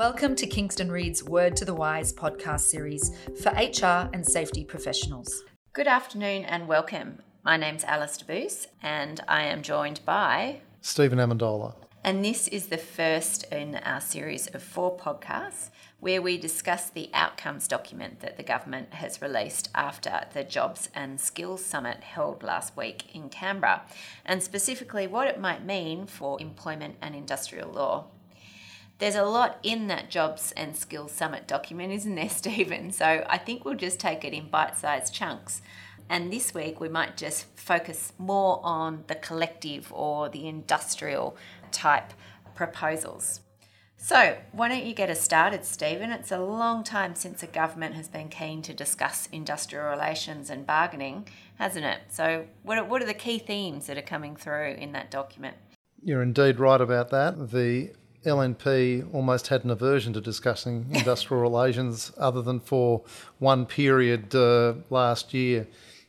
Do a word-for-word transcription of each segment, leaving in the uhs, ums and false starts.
Welcome to Kingston Reid's Word to the Wise podcast series for H R and safety professionals. Good afternoon and welcome. My name's Alice DeBoos and I am joined by Stephen Amendola. And this is the first in our series of four podcasts where we discuss the outcomes document that the government has released after the Jobs and Skills Summit held last week in Canberra, and specifically what it might mean for employment and industrial law. There's a lot in that Jobs and Skills Summit document, isn't there, Stephen? So I think we'll just take it in bite-sized chunks. And this week we might just focus more on the collective or the industrial type proposals. So why don't you get us started, Stephen? It's a long time since the government has been keen to discuss industrial relations and bargaining, hasn't it? So what are, what are the key themes that are coming through in that document? You're indeed right about that. The L N P almost had an aversion to discussing industrial relations other than for one period uh, last year,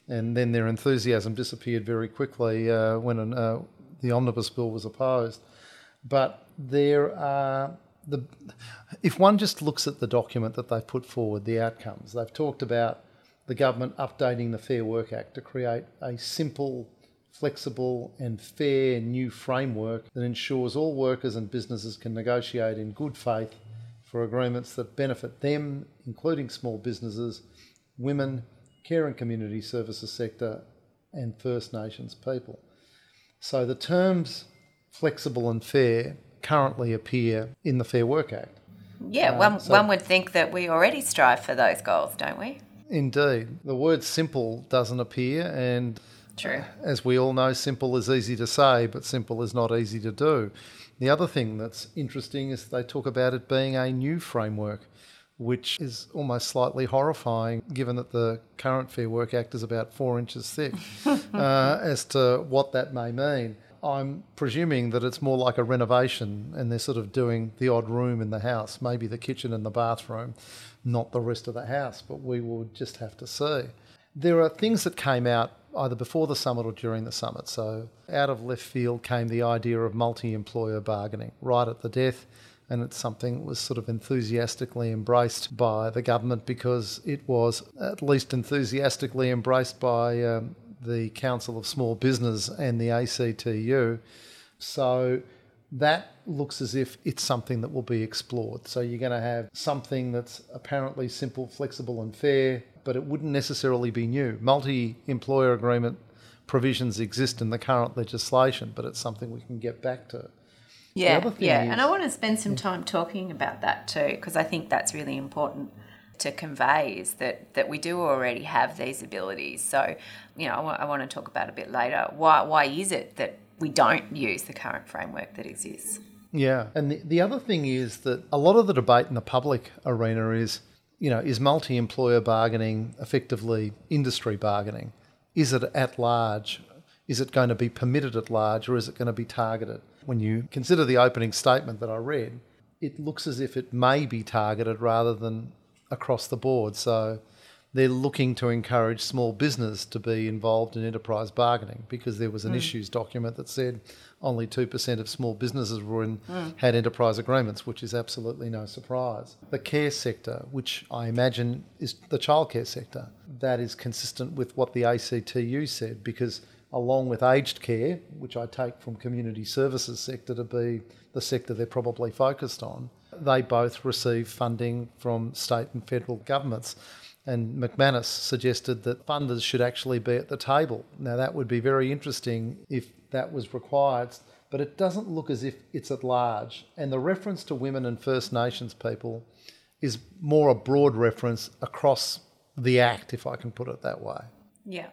and then their enthusiasm disappeared very quickly uh, when an, uh, the omnibus bill was opposed. But there are the if one just looks at the document that they've put forward, the outcomes, they've talked about the government updating the Fair Work Act to create a simple, flexible and fair new framework that ensures all workers and businesses can negotiate in good faith for agreements that benefit them, including small businesses, women, care and community services sector, and First Nations people. So the terms flexible and fair currently appear in the Fair Work Act. Yeah, um, one, so one would think that we already strive for those goals, don't we? Indeed. The word simple doesn't appear, and true. As we all know, simple is easy to say, but simple is not easy to do. The other thing that's interesting is they talk about it being a new framework, which is almost slightly horrifying, given that the current Fair Work Act is about four inches thick, uh, as to what that may mean. I'm presuming that it's more like a renovation and they're sort of doing the odd room in the house, maybe the kitchen and the bathroom, not the rest of the house, but we will just have to see. There are things that came out either before the summit or during the summit. So out of left field came the idea of multi-employer bargaining right at the death, and it's something that was sort of enthusiastically embraced by the government because it was at least enthusiastically embraced by um, the Council of Small Business and the A C T U. So that looks as if it's something that will be explored. So you're going to have something that's apparently simple, flexible and fair, but it wouldn't necessarily be new. Multi-employer agreement provisions exist in the current legislation, but it's something we can get back to. Yeah, yeah, is, and I want to spend some time talking about that too, because I think that's really important to convey, is that, that we do already have these abilities. So, you know, I, w- I want to talk about a bit later, why why is it that we don't use the current framework that exists? Yeah, and the, the other thing is that a lot of the debate in the public arena is, you know, is multi-employer bargaining effectively industry bargaining? Is it at large? Is it going to be permitted at large, or is it going to be targeted? When you consider the opening statement that I read, it looks as if it may be targeted rather than across the board. So they're looking to encourage small business to be involved in enterprise bargaining, because there was an mm. issues document that said only two percent of small businesses were in, mm. had enterprise agreements, which is absolutely no surprise. The care sector, which I imagine is the childcare sector, that is consistent with what the A C T U said, because along with aged care, which I take from community services sector to be the sector they're probably focused on, they both receive funding from state and federal governments. And McManus suggested that funders should actually be at the table. Now, that would be very interesting if that was required, but it doesn't look as if it's at large. And the reference to women and First Nations people is more a broad reference across the Act, if I can put it that way. Yeah.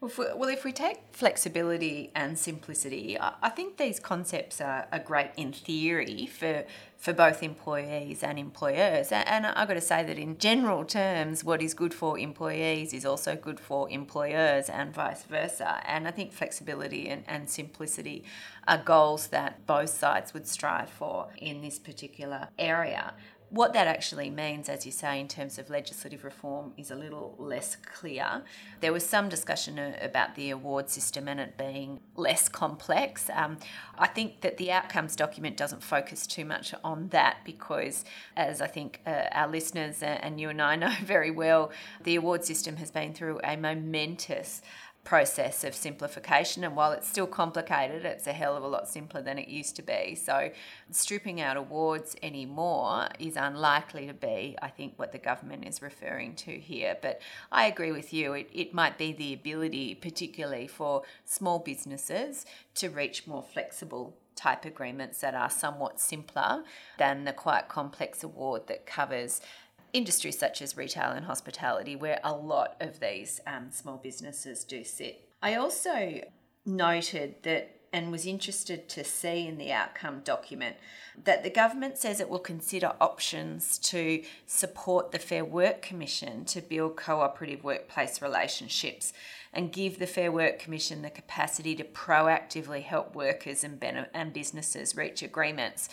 Well, if we, well, if we take flexibility and simplicity, I, I think these concepts are, are great in theory for for both employees and employers. And, and I've got to say that in general terms, what is good for employees is also good for employers, and vice versa. And I think flexibility and, and simplicity are goals that both sides would strive for in this particular area. What that actually means, as you say, in terms of legislative reform is a little less clear. There was some discussion about the award system and it being less complex. Um, I think that the outcomes document doesn't focus too much on on that, because as I think uh, our listeners and you and I know very well, the award system has been through a momentous process of simplification, and while it's still complicated, it's a hell of a lot simpler than it used to be. So stripping out awards anymore is unlikely to be, I think, what the government is referring to here. But I agree with you, it, it might be the ability, particularly for small businesses, to reach more flexible type agreements that are somewhat simpler than the quite complex award that covers industries such as retail and hospitality, where a lot of these um, small businesses do sit. I also noted that, and was interested to see in the outcome document, that the government says it will consider options to support the Fair Work Commission to build cooperative workplace relationships and give the Fair Work Commission the capacity to proactively help workers and, ben- and businesses reach agreements,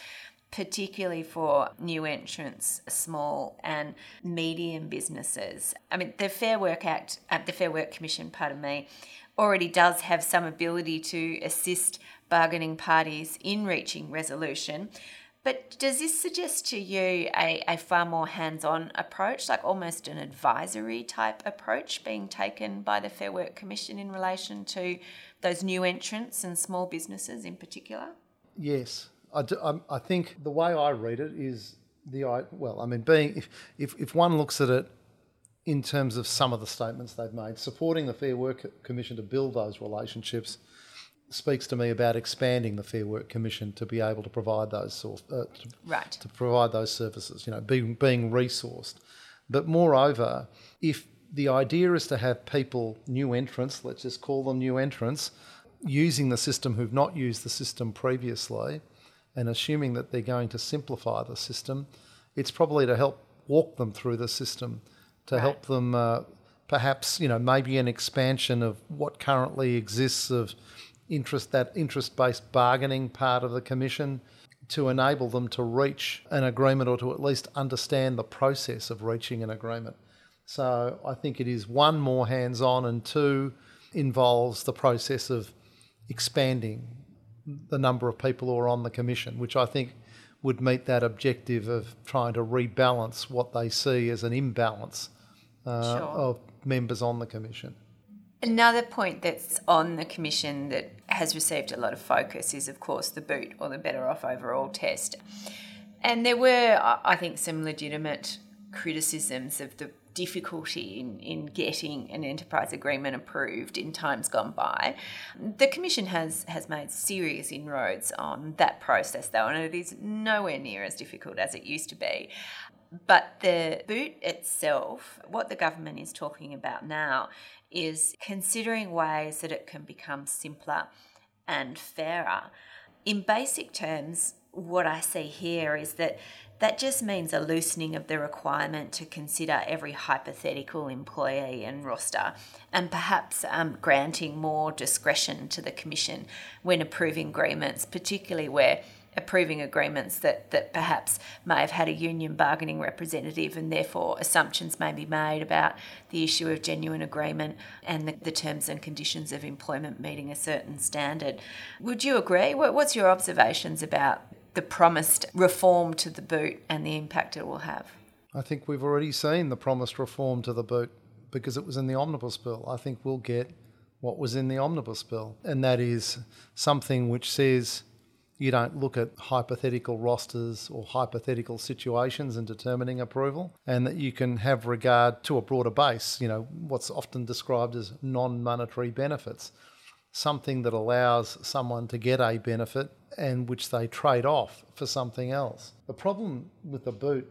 particularly for new entrants, small and medium businesses. I mean, the Fair Work Act, uh, the Fair Work Commission, pardon me, already does have some ability to assist bargaining parties in reaching resolution. But does this suggest to you a, a far more hands-on approach, like almost an advisory type approach being taken by the Fair Work Commission in relation to those new entrants and small businesses in particular? Yes. I, do, I think the way I read it is the well. I mean, being if, if if one looks at it in terms of some of the statements they've made, supporting the Fair Work Commission to build those relationships speaks to me about expanding the Fair Work Commission to be able to provide those uh, to, right. to provide those services. You know, being being resourced, but moreover, if the idea is to have people, new entrants, let's just call them new entrants, using the system who've not used the system previously, and assuming that they're going to simplify the system, it's probably to help walk them through the system, to right. help them uh, perhaps, you know, maybe an expansion of what currently exists of interest, that interest-based bargaining part of the commission, to enable them to reach an agreement or to at least understand the process of reaching an agreement. So I think it is, one, more hands-on, and two, involves the process of expanding the number of people who are on the commission, which I think would meet that objective of trying to rebalance what they see as an imbalance uh, sure. of members on the commission. Another point that's on the commission that has received a lot of focus is, of course, the BOOT, or the Better Off Overall Test. And there were, I think, some legitimate criticisms of the difficulty in, in getting an enterprise agreement approved in times gone by. The Commission has, has made serious inroads on that process, though, and it is nowhere near as difficult as it used to be. But the BOOT itself, what the government is talking about now, is considering ways that it can become simpler and fairer. In basic terms, what I see here is that that just means a loosening of the requirement to consider every hypothetical employee and roster, and perhaps um, granting more discretion to the Commission when approving agreements, particularly where approving agreements that, that perhaps may have had a union bargaining representative, and therefore assumptions may be made about the issue of genuine agreement and the, the terms and conditions of employment meeting a certain standard. Would you agree? What, what's your observations about the promised reform to the BOOT and the impact it will have? I think we've already seen the promised reform to the BOOT because it was in the omnibus bill. I think we'll get what was in the omnibus bill, and that is something which says you don't look at hypothetical rosters or hypothetical situations in determining approval, and that you can have regard to a broader base, you know, what's often described as non-monetary benefits, something that allows someone to get a benefit and which they trade off for something else. The problem with the BOOT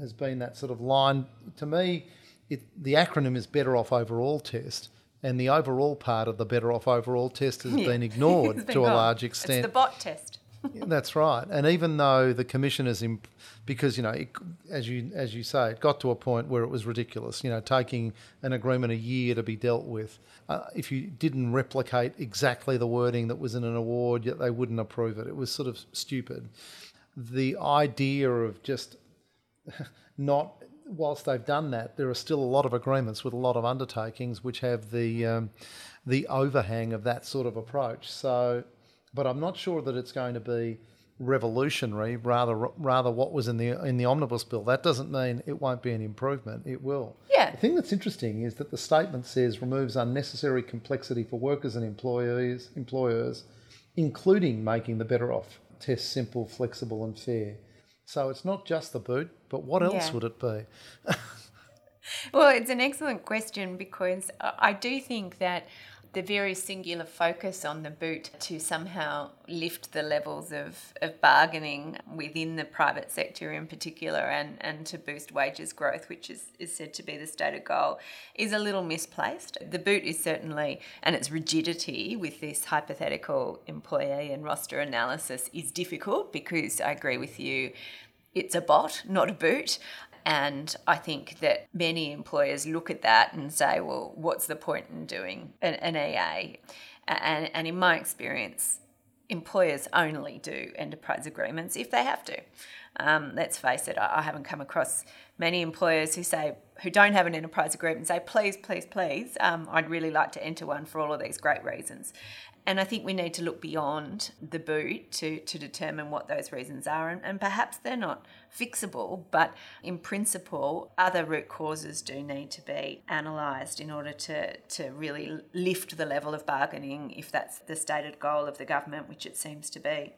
has been that sort of line. To me, it, the acronym is Better Off Overall Test, and the overall part of the Better Off Overall Test has yeah. been ignored been to gone. a large extent. It's the BOT test. That's right. And even though the commission is, imp- because, you know, it, as you as you say, it got to a point where it was ridiculous, you know, taking an agreement a year to be dealt with. Uh, if you didn't replicate exactly the wording that was in an award, yet they wouldn't approve it. It was sort of stupid. The idea of just not, whilst they've done that, there are still a lot of agreements with a lot of undertakings which have the um, the overhang of that sort of approach. So, but I'm not sure that it's going to be revolutionary, rather rather what was in the in the omnibus bill. That doesn't mean it won't be an improvement. It will. Yeah. The thing that's interesting is that the statement says removes unnecessary complexity for workers and employees, employers, including making the better off test simple, flexible and fair. So it's not just the boot, but what else yeah. would it be? Well, it's an excellent question, because I do think that the very singular focus on the boot to somehow lift the levels of, of bargaining within the private sector in particular, and, and to boost wages growth, which is, is said to be the stated goal, is a little misplaced. The boot is certainly, and its rigidity with this hypothetical employee and roster analysis is difficult, because I agree with you, it's a bot, not a boot. And I think that many employers look at that and say, well, what's the point in doing an, an E A? And, and in my experience, employers only do enterprise agreements if they have to. Um, let's face it, I, I haven't come across many employers who say, who don't have an enterprise agreement, say, please, please, please, um, I'd really like to enter one for all of these great reasons. And I think we need to look beyond the boot to, to determine what those reasons are. And, and perhaps they're not fixable, but in principle, other root causes do need to be analysed in order to, to really lift the level of bargaining, if that's the stated goal of the government, which it seems to be.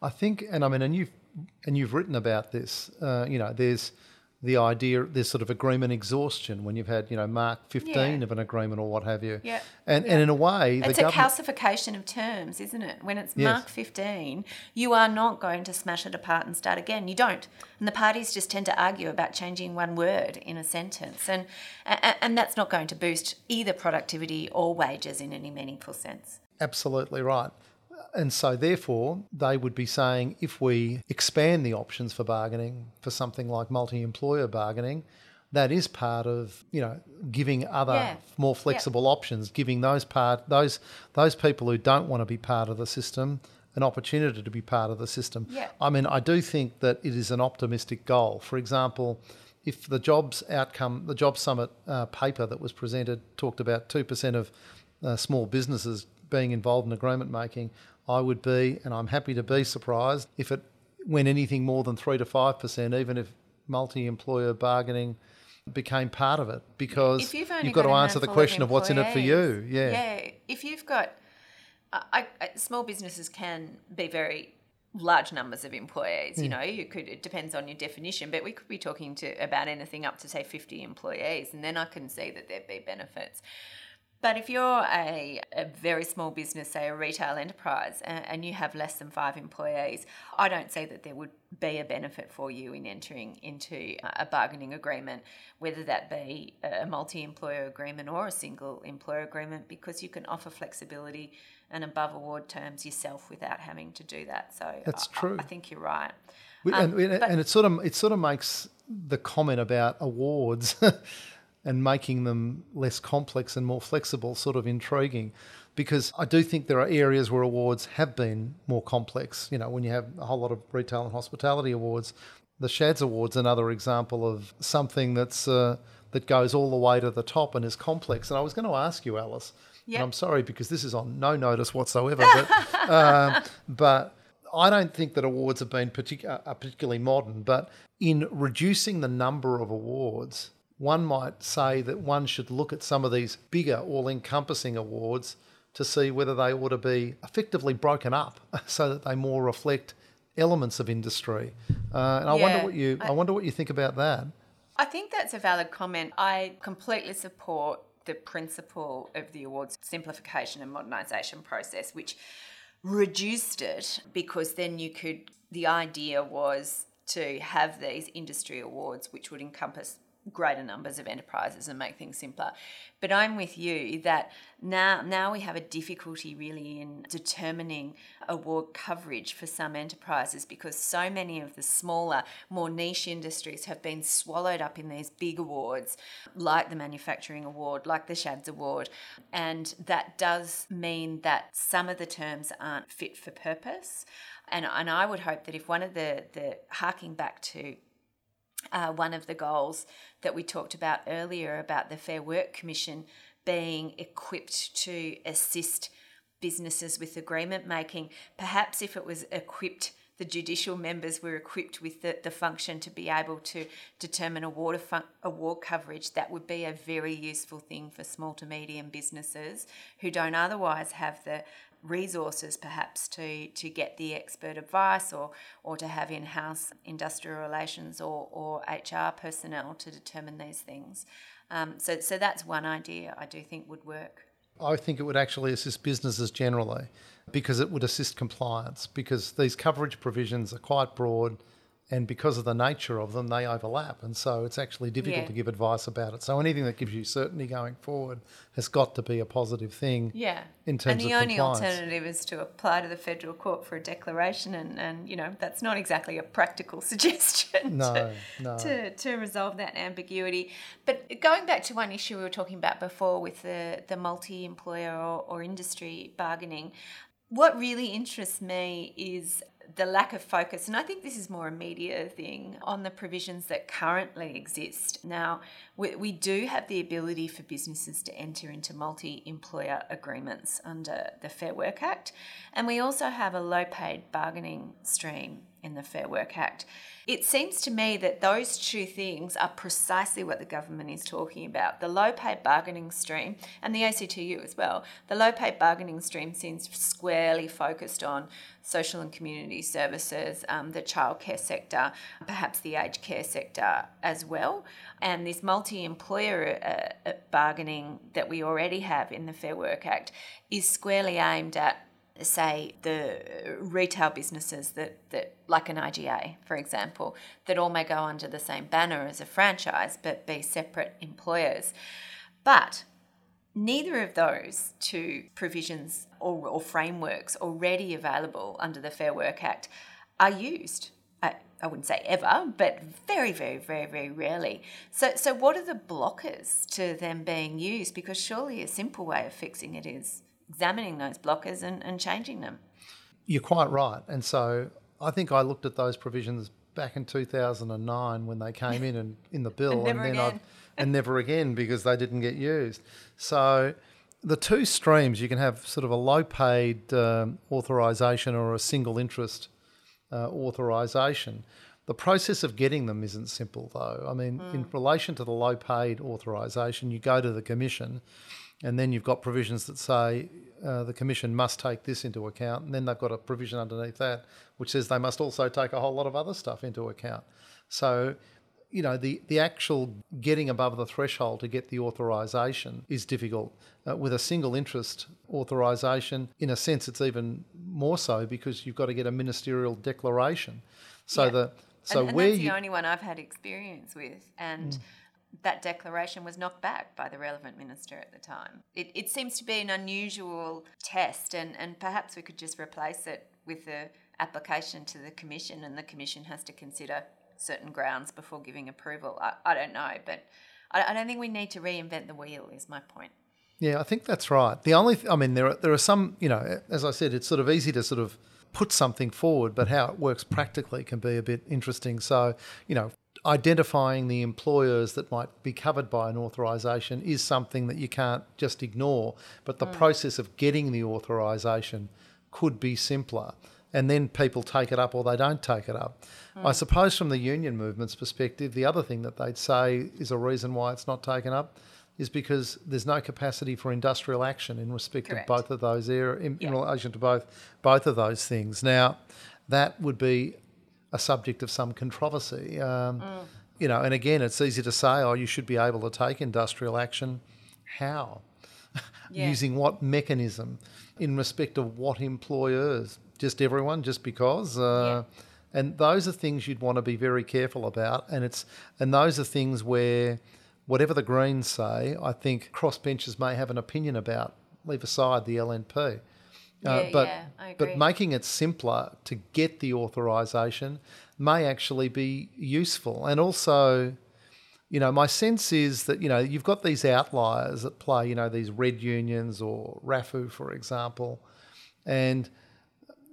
I think, and I mean, and you've, and you've written about this, uh, you know, there's the idea, there's sort of agreement exhaustion when you've had, you know, Mark fifteen yeah. of an agreement or what have you. Yeah. And yeah. and in a way... It's the a government... calcification of terms, isn't it? When it's yes. Mark fifteen, you are not going to smash it apart and start again. You don't. And the parties just tend to argue about changing one word in a sentence. And and that's not going to boost either productivity or wages in any meaningful sense. Absolutely right. And so, therefore, they would be saying if we expand the options for bargaining for something like multi-employer bargaining, that is part of, you know, giving other yeah. more flexible yeah. options, giving those part those those people who don't want to be part of the system an opportunity to be part of the system. Yeah. I mean, I do think that it is an optimistic goal. For example, if the jobs outcome, the Jobs Summit uh, paper that was presented talked about two percent of uh, small businesses being involved in agreement making, I would be, and I'm happy to be, surprised if it went anything more than three to five percent, even if multi-employer bargaining became part of it, because you've, you've got, got to answer the question of what's in it for you. Yeah, yeah. If you've got... I, I, small businesses can be very large numbers of employees, yeah. you know, you could, it depends on your definition, but we could be talking to about anything up to, say, fifty employees, and then I can see that there'd be benefits. But if you're a, a very small business, say a retail enterprise, and, and you have less than five employees, I don't see that there would be a benefit for you in entering into a bargaining agreement, whether that be a multi-employer agreement or a single employer agreement, because you can offer flexibility and above award terms yourself without having to do that. So that's I, true. I think you're right. We, um, and and it sort of it sort of makes the comment about awards and making them less complex and more flexible sort of intriguing, because I do think there are areas where awards have been more complex. You know, when you have a whole lot of retail and hospitality awards, the Shads Awards, another example of something that's uh, that goes all the way to the top and is complex. And I was going to ask you, Alice, yep. and I'm sorry because this is on no notice whatsoever, but um, but I don't think that awards have been partic- are particularly modern, but in reducing the number of awards, one might say that one should look at some of these bigger, all-encompassing awards to see whether they ought to be effectively broken up so that they more reflect elements of industry. Uh, and I yeah, wonder what you I, I wonder what you think about that. I think that's a valid comment. I completely support the principle of the awards simplification and modernisation process, which reduced it, because then you could. The idea was to have these industry awards, which would encompass greater numbers of enterprises and make things simpler. But I'm with you that now now we have a difficulty really in determining award coverage for some enterprises, because so many of the smaller, more niche industries have been swallowed up in these big awards, like the Manufacturing Award, like the Shads Award. And that does mean that some of the terms aren't fit for purpose. And, and I would hope that if one of the, the harking back to Uh, one of the goals that we talked about earlier about the Fair Work Commission being equipped to assist businesses with agreement making, perhaps if it was equipped, the judicial members were equipped with the, the function to be able to determine award, fun- award coverage, that would be a very useful thing for small to medium businesses who don't otherwise have the resources perhaps to, to get the expert advice or or to have in-house industrial relations or, or H R personnel to determine these things. Um, so, so that's one idea I do think would work. I think it would actually assist businesses generally because it would assist compliance, because these coverage provisions are quite broad and because of the nature of them, they overlap. And so it's actually difficult yeah. to give advice about it. So anything that gives you certainty going forward has got to be a positive thing yeah. in terms of compliance. And the only alternative is to apply to the federal court for a declaration and, and you know, that's not exactly a practical suggestion no, to, no. to to resolve that ambiguity. But going back to one issue we were talking about before with the, the multi-employer or, or industry bargaining, what really interests me is the lack of focus, and I think this is more a media thing, on the provisions that currently exist. Now, we, we do have the ability for businesses to enter into multi-employer agreements under the Fair Work Act, and we also have a low-paid bargaining stream in the Fair Work Act. It seems to me that those two things are precisely what the government is talking about. The low-paid bargaining stream, and the A C T U as well, the low-paid bargaining stream seems squarely focused on social and community services, um, the childcare sector, perhaps the aged care sector as well. And this multi-employer uh, bargaining that we already have in the Fair Work Act is squarely aimed at, say, the retail businesses that, that like an I G A, for example, that all may go under the same banner as a franchise but be separate employers. But neither of those two provisions or, or frameworks already available under the Fair Work Act are used. I, I wouldn't say ever, but very, very, very, very rarely. So, so what are the blockers to them being used? Because surely a simple way of fixing it is examining those blockers and, and changing them. You're quite right. And so I think I looked at those provisions back in two thousand nine when they came in and in the bill and, never and then again. I and never again because they didn't get used. So the two streams, you can have sort of a low-paid um, authorisation or a single interest uh, authorisation. The process of getting them isn't simple though. I mean, mm. in relation to the low-paid authorisation, you go to the Commission and then you've got provisions that say uh, the Commission must take this into account, and then they've got a provision underneath that which says they must also take a whole lot of other stuff into account. So, you know, the, the actual getting above the threshold to get the authorisation is difficult. Uh, with a single interest authorisation, in a sense it's even more so because you've got to get a ministerial declaration. So yeah. the so and, and where that's the you... only one I've had experience with, and... Mm. That declaration was knocked back by the relevant minister at the time. It, it seems to be an unusual test, and, and perhaps we could just replace it with an application to the Commission, and the Commission has to consider certain grounds before giving approval. I, I don't know, but I, I don't think we need to reinvent the wheel is my point. Yeah, I think that's right. The only, th- I mean, there are, there are some, you know, as I said, it's sort of easy to sort of put something forward, but how it works practically can be a bit interesting. So, you know, identifying the employers that might be covered by an authorisation is something that you can't just ignore, but the mm. process of getting the authorisation could be simpler, and then people take it up or they don't take it up. Mm. I suppose from the union movement's perspective, the other thing that they'd say is a reason why it's not taken up is because there's no capacity for industrial action in respect Correct. of both of those er- in, yeah. in relation to both both of those things. Now, that would be a subject of some controversy, um, mm. you know, and again, it's easy to say, oh, you should be able to take industrial action. How? Yeah. Using what mechanism? In respect of what employers? Just everyone, just because? Uh, yeah. And those are things you'd want to be very careful about, and it's and those are things where whatever the Greens say, I think crossbenchers may have an opinion about, leave aside the L N P. Uh, yeah, but yeah, I agree. But making it simpler to get the authorisation may actually be useful. And also, you know, my sense is that, you know, you've got these outliers at play, you know, these red unions or R A F U, for example. And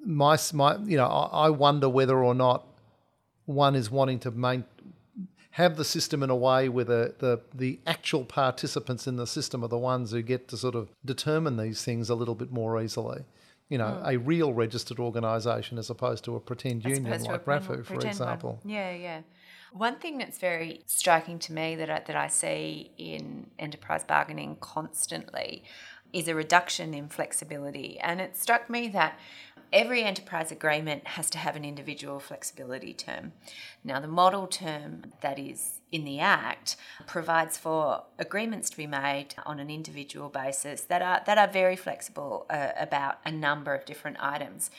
my, my you know, I, I wonder whether or not one is wanting to main, have the system in a way where the, the, the actual participants in the system are the ones who get to sort of determine these things a little bit more easily. you know, mm. a real registered organisation as opposed to a pretend as union like RAFU, for example. One. Yeah, yeah. One thing that's very striking to me that I, that I see in enterprise bargaining constantly is a reduction in flexibility. And it struck me that every enterprise agreement has to have an individual flexibility term. Now, the model term that is in the Act provides for agreements to be made on an individual basis that are that are very flexible uh, about a number of different items.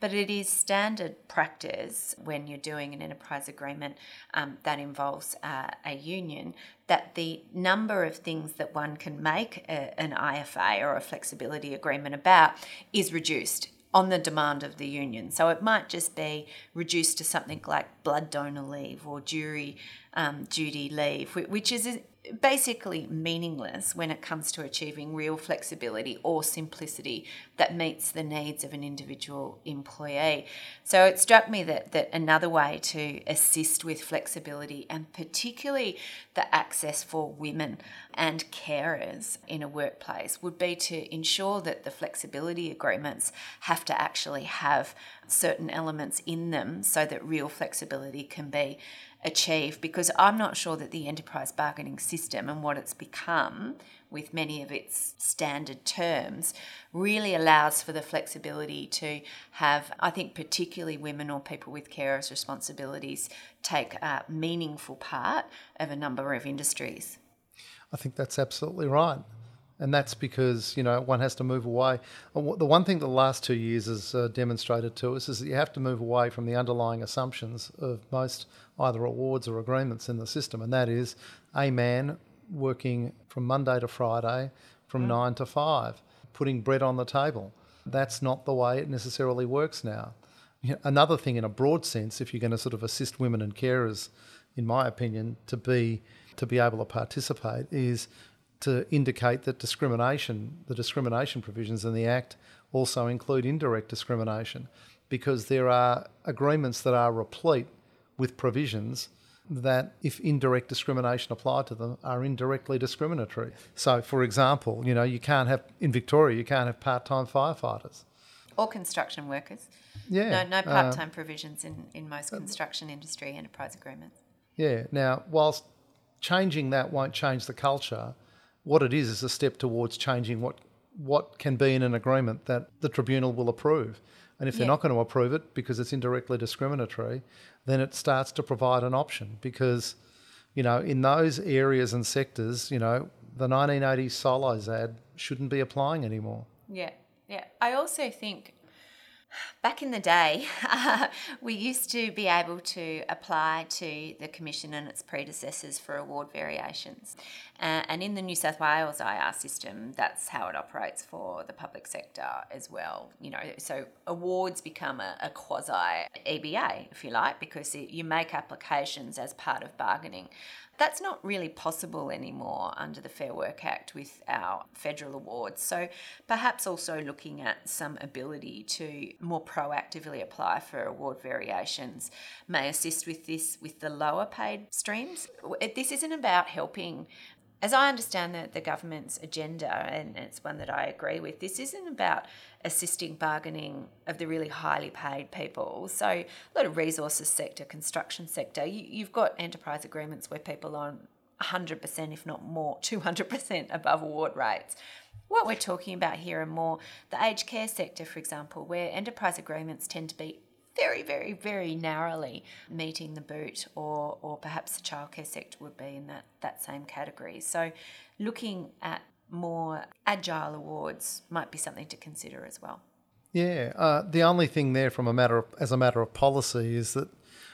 But it is standard practice when you're doing an enterprise agreement um, that involves uh, a union that the number of things that one can make a, an I F A or a flexibility agreement about is reduced on the demand of the union. So it might just be reduced to something like blood donor leave or jury um, duty leave, which is basically meaningless when it comes to achieving real flexibility or simplicity that meets the needs of an individual employee. So it struck me that, that another way to assist with flexibility, and particularly the access for women and carers in a workplace, would be to ensure that the flexibility agreements have to actually have certain elements in them so that real flexibility can be achieve, because I'm not sure that the enterprise bargaining system and what it's become with many of its standard terms really allows for the flexibility to have, I think particularly women or people with carers' responsibilities take a meaningful part of a number of industries. I think that's absolutely right. And that's because, you know, one has to move away. The one thing the last two years has uh, demonstrated to us is that you have to move away from the underlying assumptions of most either awards or agreements in the system, and that is a man working from Monday to Friday from mm. nine to five, putting bread on the table. That's not the way it necessarily works now. You know, another thing in a broad sense, if you're going to sort of assist women and carers, in my opinion, to be to be able to participate is to indicate that discrimination, the discrimination provisions in the Act also include indirect discrimination, because there are agreements that are replete with provisions that, if indirect discrimination applied to them, are indirectly discriminatory. So, for example, you know, you can't have, in Victoria, you can't have part-time firefighters. Or construction workers. Yeah. No, no part-time uh, provisions in, in most construction industry enterprise agreements. Yeah. Now, whilst changing that won't change the culture, what it is is a step towards changing what what can be in an agreement that the tribunal will approve. And if yeah. they're not going to approve it because it's indirectly discriminatory, then it starts to provide an option, because, you know, in those areas and sectors, you know, the nineteen eighties silos ad shouldn't be applying anymore. Yeah, yeah. I also think back in the day, uh, we used to be able to apply to the Commission and its predecessors for award variations. Uh, and in the New South Wales I R system, that's how it operates for the public sector as well. You know, so awards become a, a quasi-E B A, if you like, because it, you make applications as part of bargaining. That's not really possible anymore under the Fair Work Act with our federal awards. So perhaps also looking at some ability to more proactively apply for award variations may assist with this, with the lower paid streams. This isn't about helping, as I understand the, the government's agenda, and it's one that I agree with, this isn't about assisting bargaining of the really highly paid people. So a lot of resources sector, construction sector, you, you've got enterprise agreements where people are on one hundred percent, if not more, two hundred percent above award rates. What we're talking about here are more the aged care sector, for example, where enterprise agreements tend to be very, very, very narrowly meeting the BOOT, or or perhaps the childcare sector would be in that, that same category. So looking at more agile awards might be something to consider as well. Yeah, uh, the only thing there from a matter of, as a matter of policy is that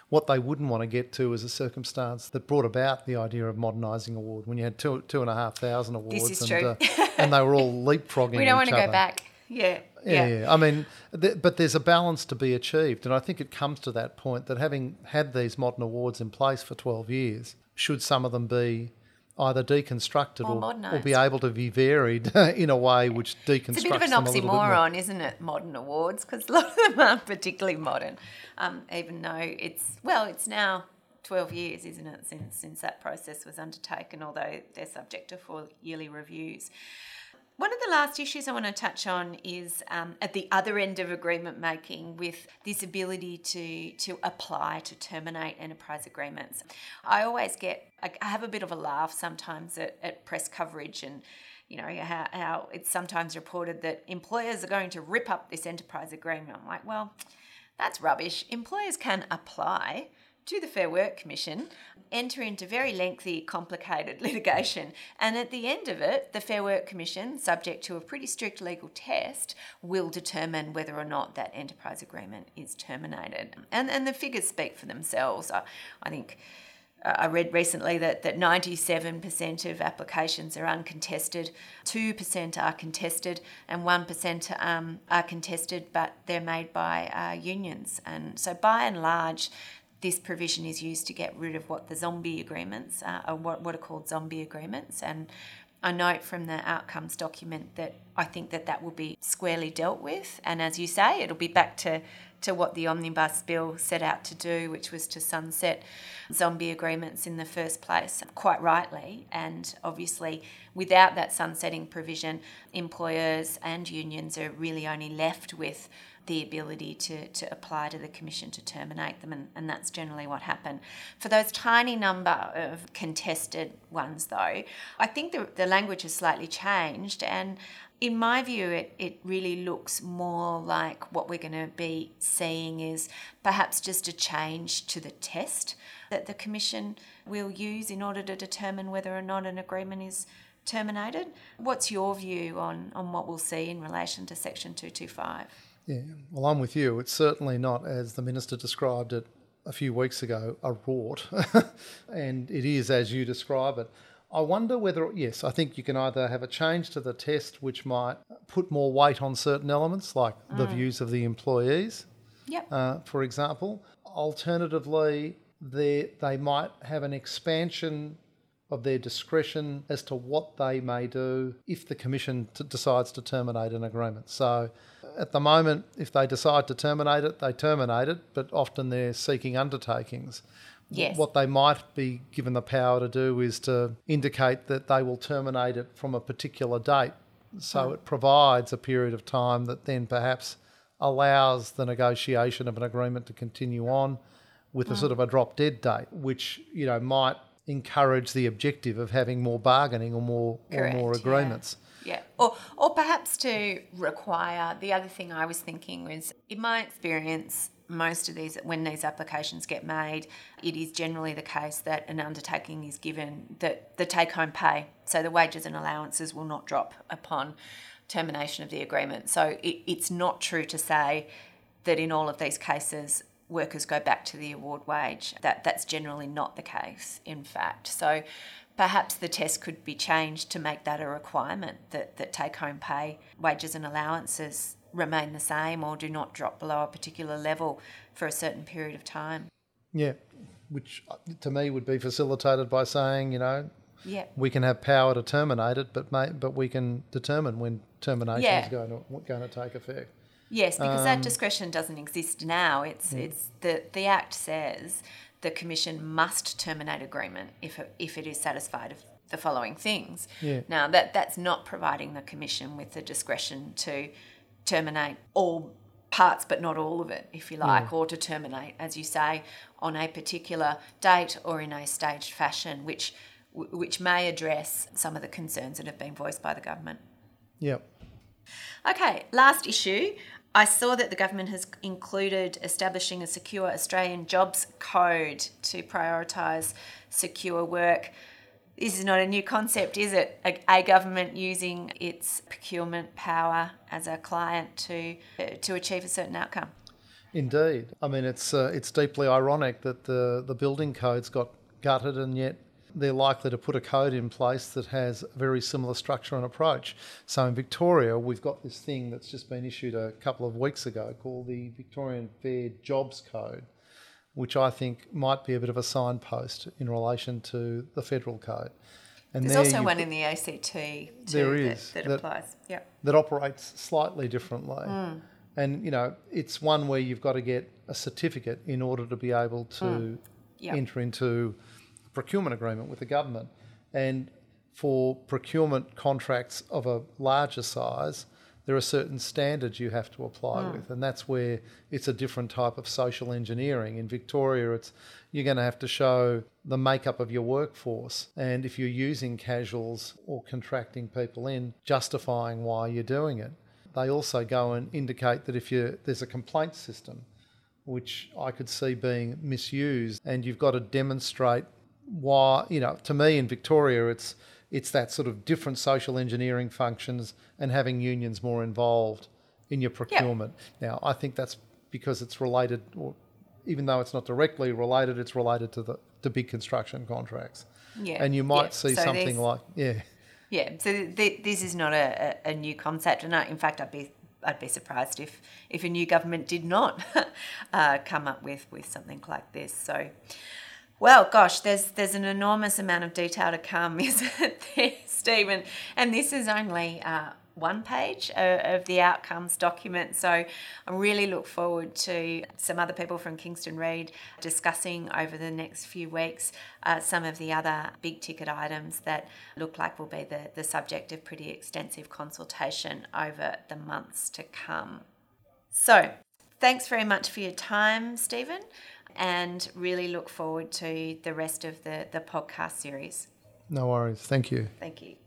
what they wouldn't want to get to is a circumstance that brought about the idea of modernising award, when you had two two and a half thousand awards. This is and, true. uh, and they were all leapfrogging. We don't want to other. go back. Yeah, yeah, yeah. I mean, th- but there's a balance to be achieved, and I think it comes to that point that having had these modern awards in place for twelve years, should some of them be either deconstructed or, or, or be able to be varied in a way which deconstructs them. It's a bit of an oxymoron, isn't it, modern awards, because a lot of them aren't particularly modern, um, even though it's, well, it's now twelve years, isn't it, since, since that process was undertaken, although they're subject to four yearly reviews. One of the last issues I want to touch on is um, at the other end of agreement making, with this ability to, to apply to terminate enterprise agreements. I always get, I have a bit of a laugh sometimes at, at press coverage, and you know, how, how it's sometimes reported that employers are going to rip up this enterprise agreement. I'm like, well, that's rubbish. Employers can apply to the Fair Work Commission, enter into very lengthy, complicated litigation, and at the end of it, the Fair Work Commission, subject to a pretty strict legal test, will determine whether or not that enterprise agreement is terminated. And and the figures speak for themselves. I, I think uh, I read recently that, that ninety-seven percent of applications are uncontested, two percent are contested, and one percent um, are contested, but they're made by uh, unions. And so by and large, this provision is used to get rid of what the zombie agreements uh, are, what, what are called zombie agreements. And I note from the outcomes document that I think that that will be squarely dealt with. And as you say, it'll be back to, to what the Omnibus Bill set out to do, which was to sunset zombie agreements in the first place, quite rightly. And obviously, without that sunsetting provision, employers and unions are really only left with the ability to, to apply to the Commission to terminate them, and, and that's generally what happened. For those tiny number of contested ones, though, I think the, the language has slightly changed, and in my view, it, it really looks more like what we're going to be seeing is perhaps just a change to the test that the Commission will use in order to determine whether or not an agreement is terminated. What's your view on, on what we'll see in relation to Section two twenty-five? Yeah, well, I'm with you. It's certainly not, as the Minister described it a few weeks ago, a rort. And it is as you describe it. I wonder whether, yes, I think you can either have a change to the test which might put more weight on certain elements, like mm. the views of the employees, yep. uh, for example. Alternatively, they, they might have an expansion of their discretion as to what they may do if the Commission t- decides to terminate an agreement. So at the moment, if they decide to terminate it, they terminate it, but often they're seeking undertakings. Yes. What they might be given the power to do is to indicate that they will terminate it from a particular date. So mm. it provides a period of time that then perhaps allows the negotiation of an agreement to continue on with mm. a sort of a drop-dead date, which, you know, might encourage the objective of having more bargaining or more Correct, or more agreements. Yeah, yeah. Or, or perhaps to require, the other thing I was thinking was, in my experience, most of these, when these applications get made, it is generally the case that an undertaking is given that the take-home pay, so the wages and allowances will not drop upon termination of the agreement. So it, it's not true to say that in all of these cases workers go back to the award wage. That that's generally not the case, in fact. So perhaps the test could be changed to make that a requirement, that, that take-home pay, wages and allowances remain the same or do not drop below a particular level for a certain period of time. Yeah, which to me would be facilitated by saying, you know, yeah, we can have power to terminate it, but may, but we can determine when termination yeah. is going to, going to take effect. Yes, because um, that discretion doesn't exist now. It's yeah. it's the, the Act says the Commission must terminate agreement if it, if it is satisfied of the following things. Yeah. Now, that that's not providing the Commission with the discretion to terminate all parts but not all of it, if you like, yeah. or to terminate, as you say, on a particular date or in a staged fashion, which which may address some of the concerns that have been voiced by the government. Yep. Okay, last issue. I saw that the government has included establishing a secure Australian Jobs Code to prioritise secure work. This is not a new concept, is it? A, a government using its procurement power as a client to uh, to achieve a certain outcome. Indeed. I mean, it's uh, it's deeply ironic that the, the building codes got gutted, and yet they're likely to put a code in place that has a very similar structure and approach. So in Victoria, we've got this thing that's just been issued a couple of weeks ago called the Victorian Fair Jobs Code, which I think might be a bit of a signpost in relation to the federal code. And there's there also one in the A C T too there is, that, that, that applies. Yep. That operates slightly differently. Mm. And, you know, it's one where you've got to get a certificate in order to be able to mm. yep. enter into procurement agreement with the government, and for procurement contracts of a larger size, there are certain standards you have to apply mm. with, and that's where it's a different type of social engineering. In Victoria, it's you're going to have to show the makeup of your workforce, and if you're using casuals or contracting people in, justifying why you're doing it. They also go and indicate that if you there's a complaint system, which I could see being misused, and you've got to demonstrate why, you know, to me in Victoria, it's it's that sort of different social engineering functions and having unions more involved in your procurement. Yep. Now, I think that's because it's related, or even though it's not directly related, it's related to the to big construction contracts. Yeah. And you might yep. see so something like, yeah. Yeah, so th- th- this is not a, a new concept. And I, in fact, I'd be I'd be surprised if, if a new government did not uh, come up with, with something like this. So, well, gosh, there's there's an enormous amount of detail to come, isn't there, Stephen? And this is only uh, one page of, of the outcomes document. So I really look forward to some other people from Kingston Reid discussing over the next few weeks uh, some of the other big ticket items that look like will be the, the subject of pretty extensive consultation over the months to come. So thanks very much for your time, Stephen, and really look forward to the rest of the, the podcast series. No worries. Thank you. Thank you.